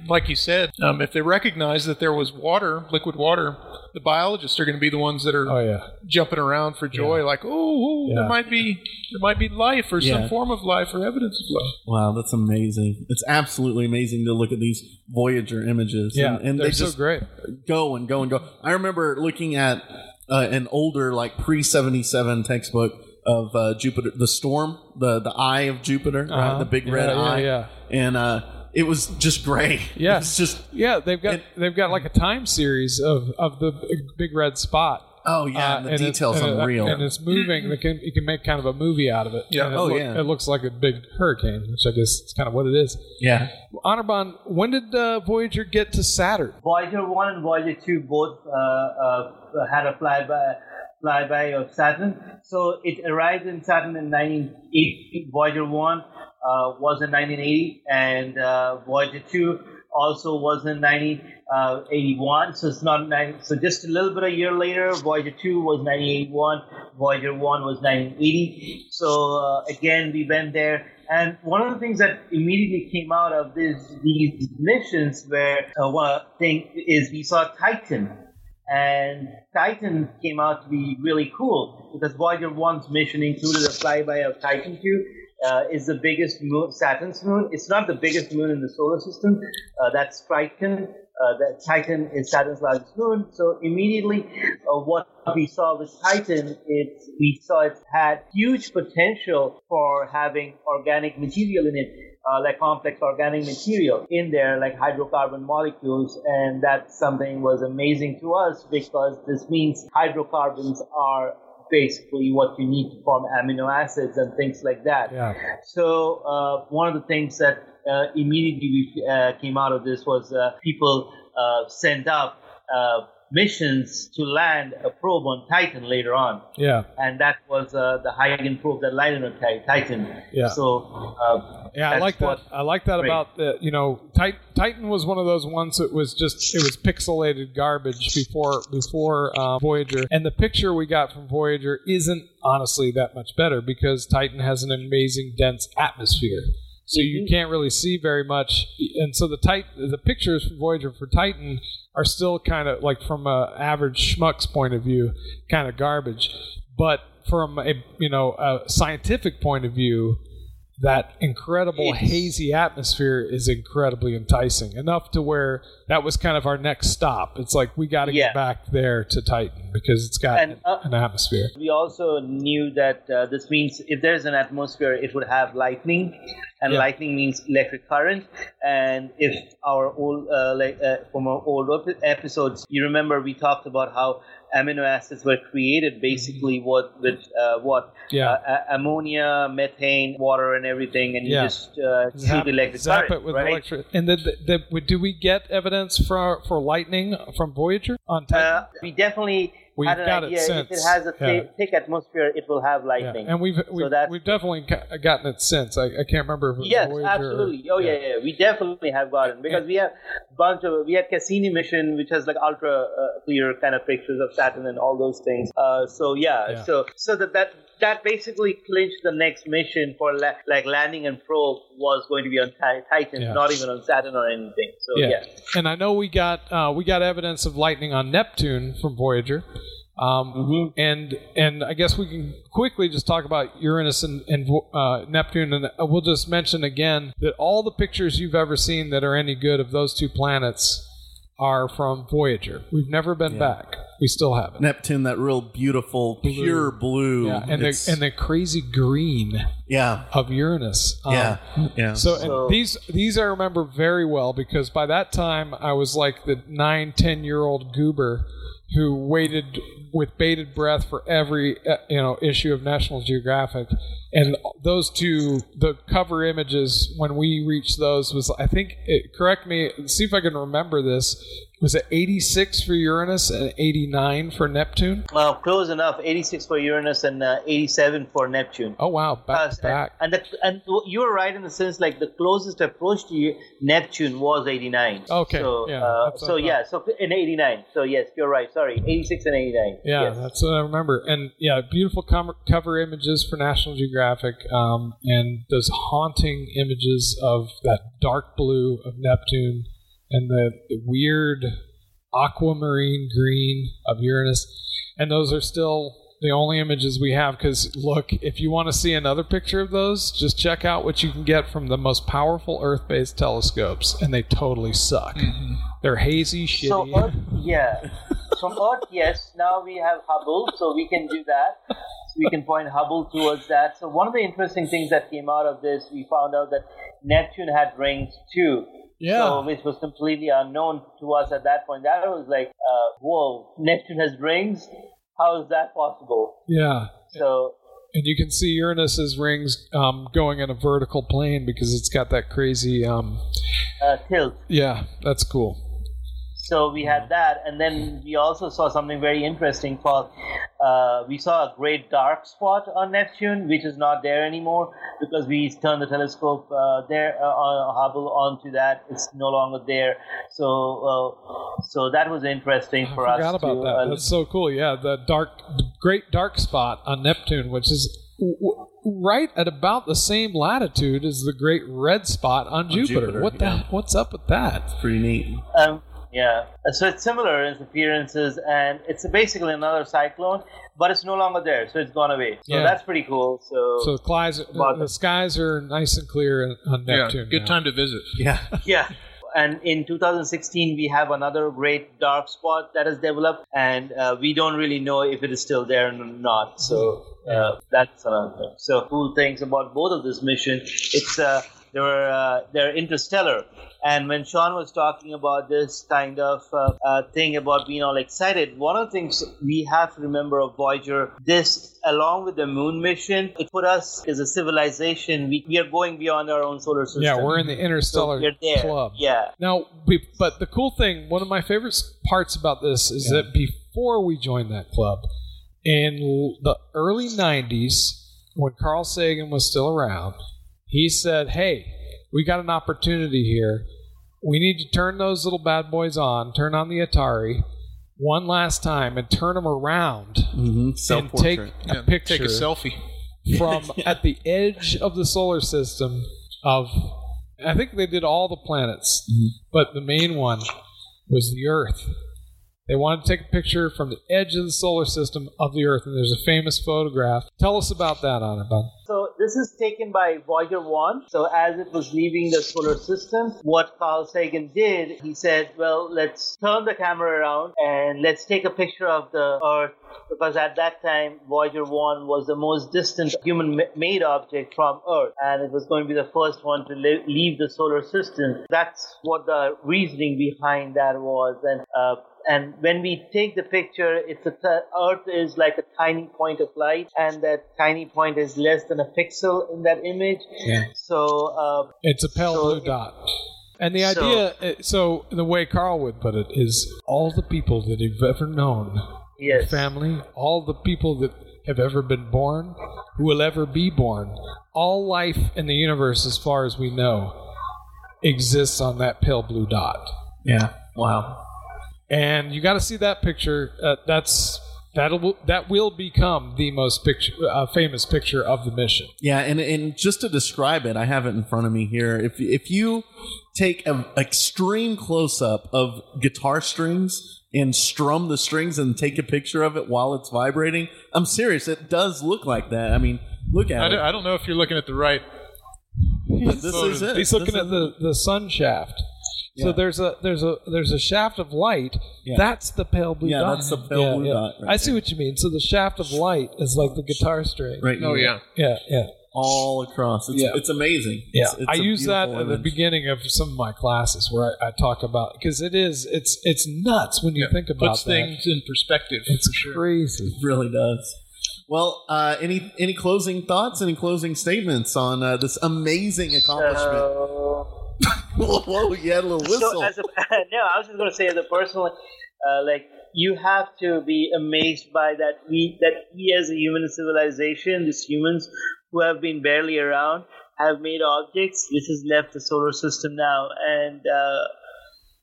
like you said, um, if they recognize that there was water, liquid water, the biologists are going to be the ones that are oh, yeah. jumping around for joy, yeah. like, oh, yeah. there might be there might be life or yeah. some form of life or evidence of life. Wow, that's amazing. It's absolutely amazing to look at these Voyager images. Yeah, and, and they're they just so great. Go and go and go. I remember looking at uh, an older, like, pre seventy-seven textbook of uh, Jupiter, the storm, the, the eye of Jupiter, uh-huh. right? The big yeah, red yeah, eye. Yeah, yeah. And... Uh, It was just gray. Yeah, it's just yeah. They've got it, they've got like a time series of, of the big red spot. Oh, yeah, uh, and the and details unreal. And, and it's moving. It can, you can make kind of a movie out of it. Yeah. It oh, lo- yeah. It looks like a big hurricane, which I guess is kind of what it is. Yeah. Anirban, when did uh, Voyager get to Saturn? Voyager one and Voyager two both uh, uh, had a flyby, flyby of Saturn. So it arrived in Saturn in nineteen eighty. Voyager one uh, was in nineteen eighty, and uh, Voyager two also was in nineteen eighty-one, so it's not ninety, so just a little bit a year later. Voyager two was nineteen eighty-one, Voyager one was nineteen eighty. So uh, again, we went there, and one of the things that immediately came out of this, these missions where uh, one thing is we saw Titan, and Titan came out to be really cool because Voyager one's mission included a flyby of Titan two. Uh, is the biggest moon, Saturn's moon. It's not the biggest moon in the solar system. Uh, that's Triton. Uh, that Titan is Saturn's largest moon. So immediately, uh, what we saw with Titan, it we saw it had huge potential for having organic material in it, uh, like complex organic material in there, like hydrocarbon molecules, and that something was amazing to us because this means hydrocarbons are basically what you need to form amino acids and things like that. Yeah. So uh, one of the things that uh, immediately uh, came out of this was uh, people uh, send up uh, missions to land a probe on Titan later on. Yeah. And that was uh, the Huygens probe that landed on Titan. Yeah. So uh, yeah, I like that. I like that great. About the, you know, Titan. Titan was one of those ones that was just, it was pixelated garbage before before uh, Voyager. And the picture we got from Voyager isn't honestly that much better because Titan has an amazing dense atmosphere. So you can't really see very much. And so the Titan, the pictures from Voyager for Titan are still kind of like, from an average schmuck's point of view, kind of garbage. But from a, you know, a scientific point of view, that incredible hazy atmosphere is incredibly enticing, enough to where that was kind of our next stop. It's like, we got to yeah. get back there to Titan because it's got and, uh, an atmosphere. We also knew that uh, this means if there's an atmosphere, it would have lightning, and yeah. lightning means electric current. And if our old uh, like, uh, from our old op- episodes, you remember we talked about how amino acids were created basically what with uh, what yeah. uh, ammonia, methane, water, and everything, and you yeah. just uh, zap, shoot electric zap current, it with right? electric. And the, the, the, do we get evidence for for lightning from Voyager on Titan? Uh, we definitely. We've had an got idea. It since. If it has a yeah. thick, thick atmosphere, it will have lightning. Yeah. And we've we've, so we've definitely gotten it since. I, I can't remember if it was yes, Voyager. Yes, absolutely. Or, oh, yeah. yeah, yeah. We definitely have gotten because yeah. we have a bunch of, we had Cassini mission, which has like ultra uh, clear kind of pictures of Saturn and all those things. Uh, so, yeah. yeah. So, so that, that, that basically clinched the next mission for la- like landing and probe was going to be on Titan, yeah. not even on Saturn or anything. So, yeah. yeah. And I know we got, uh, we got evidence of lightning on Neptune from Voyager. Um, mm-hmm. And and I guess we can quickly just talk about Uranus and, and uh, Neptune, and we'll just mention again that all the pictures you've ever seen that are any good of those two planets are from Voyager. We've never been yeah. back. We still haven't. Neptune, that real beautiful, blue. pure blue. Yeah, and the, and the crazy green yeah. of Uranus. Um, yeah, yeah. So, so. And these, these I remember very well because by that time I was like the nine, ten-year-old goober who waited with bated breath for every you know issue of National Geographic, and those two, the cover images when we reached those was I think it, correct me, see if I can remember this. Was it eighty-six for Uranus and eighty-nine for Neptune? Well, close enough. eighty-six for Uranus and uh, eighty-seven for Neptune. Oh, wow. Back uh, to back. And, and, the, and you were right in the sense, like, the closest approach to you, Neptune was eighty-nine. Okay. So, yeah, uh, so yeah, so in eighty-nine. So, yes, you're right. Sorry, eighty-six and eighty-nine. Yeah, yes. That's what I remember. And, yeah, beautiful com- cover images for National Geographic um, and those haunting images of that dark blue of Neptune. And the, the weird aquamarine green of Uranus. And those are still the only images we have because, look, if you want to see another picture of those, just check out what you can get from the most powerful Earth-based telescopes, and they totally suck. Mm-hmm. They're hazy, shitty. So Earth, yeah. From Earth, yes. Now we have Hubble, so we can do that. We can point Hubble towards that. So one of the interesting things that came out of this, we found out that Neptune had rings too. Yeah. So, which was completely unknown to us at that point. That was like, uh, whoa, Neptune has rings? How is that possible? Yeah. So. And you can see Uranus's rings um, going in a vertical plane because it's got that crazy um, uh, tilt. Yeah, that's cool. So we had that, and then we also saw something very interesting, Paul. Uh, we saw a great dark spot on Neptune, which is not there anymore because we turned the telescope uh, there uh, on Hubble onto that. It's no longer there. So, uh, so that was interesting for us. I forgot about that. Uh, That's so cool. Yeah, the dark, great dark spot on Neptune, which is right at about the same latitude as the great red spot on, on Jupiter. Jupiter. What yeah. the? What's up with that? It's pretty neat. Um, Yeah, so it's similar in appearances, and it's basically another cyclone, but it's no longer there, so it's gone away. So yeah. that's pretty cool. So, so the, skies, the, the skies are nice and clear on Neptune. Yeah, good now. Time to visit. Yeah. yeah. And in two thousand sixteen, we have another great dark spot that has developed, and uh, we don't really know if it is still there or not. So uh, that's another thing. So cool things about both of this mission. It's uh, they were uh, they're interstellar. And when Sean was talking about this kind of uh, uh, thing about being all excited, one of the things we have to remember of Voyager, this along with the moon mission, it put us as a civilization, we, we are going beyond our own solar system. Yeah, we're in the interstellar so club. Yeah. Now, we, but the cool thing, one of my favorite parts about this is yeah. that before we joined that club, in the early nineties, when Carl Sagan was still around, he said, hey, we got an opportunity here. We need to turn those little bad boys on, turn on the Atari one last time and turn them around mm-hmm. and take a yeah, picture. Take a selfie. From yeah. at the edge of the solar system of, I think they did all the planets, mm-hmm. but the main one was the Earth. They wanted to take a picture from the edge of the solar system of the Earth, and there's a famous photograph. Tell us about that, Anirban. So this is taken by Voyager one. So as it was leaving the solar system, what Carl Sagan did, he said, well, let's turn the camera around and let's take a picture of the Earth, because at that time, Voyager one was the most distant human-made object from Earth, and it was going to be the first one to leave the solar system. That's what the reasoning behind that was, and uh, And when we take the picture, it's a th- Earth is like a tiny point of light, and that tiny point is less than a pixel in that image. Yeah. So uh, it's a pale so blue dot. And the idea, so, so the way Carl would put it is, all the people that you've ever known, yes. your family, all the people that have ever been born, who will ever be born, all life in the universe, as far as we know, exists on that pale blue dot. Yeah. Wow. And you got to see that picture. Uh, that's that'll that will become the most picture, uh, famous picture of the mission. Yeah, and and just to describe it, I have it in front of me here. If if you take an extreme close up of guitar strings and strum the strings and take a picture of it while it's vibrating, I'm serious. It does look like that. I mean, look at I it. Don't, I don't know if you're looking at the right. This is it. He's looking this at the, the sun shaft. Yeah. So there's a there's a there's a shaft of light. Yeah. That's the pale blue yeah, dot. Yeah, that's the pale yeah, blue yeah. dot. Right I see there. What you mean. So the shaft of light is like the guitar string. Right. Oh yeah. Yeah. Yeah. All across. It's, yeah. it's amazing. Yeah. It's, it's I use that image. At the beginning of some of my classes where I, I talk about because it is it's it's nuts when you yeah. think about it. Puts that. Things in perspective. It's for crazy. Sure. It really does. Well, uh, any any closing thoughts? Any closing statements on uh, this amazing accomplishment? So... Whoa! You had a little whistle. So as a, no, I was just going to say, as a personal, uh, like you have to be amazed by that we that we as a human civilization, these humans who have been barely around, have made objects which has left the solar system now, and uh,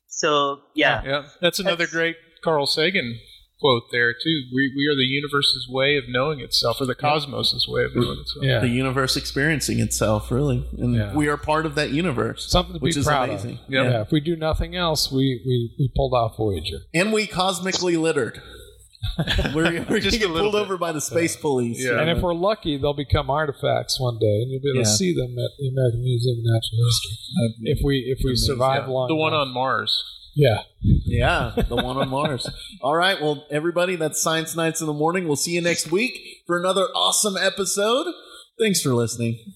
so yeah. yeah, yeah, that's another that's, great Carl Sagan quote there too. We we are the universe's way of knowing itself, or the cosmos's way of knowing itself. Yeah. The universe experiencing itself, really, and yeah. we are part of that universe. Something to be which proud is amazing. Of. Yeah. yeah, if we do nothing else, we, we, we pulled off Voyager, and we cosmically littered. we're we're just get pulled bit. Over by the space yeah. police. Yeah. And if we're lucky, they'll become artifacts one day, and you'll be able yeah. to see them at the American Museum of Natural History. Uh, if we if we amazing. Survive yeah. long, the one long. On Mars. Yeah. Yeah, the one on Mars. All right, well, everybody, that's Science Nights in the Morning. We'll see you next week for another awesome episode. Thanks for listening.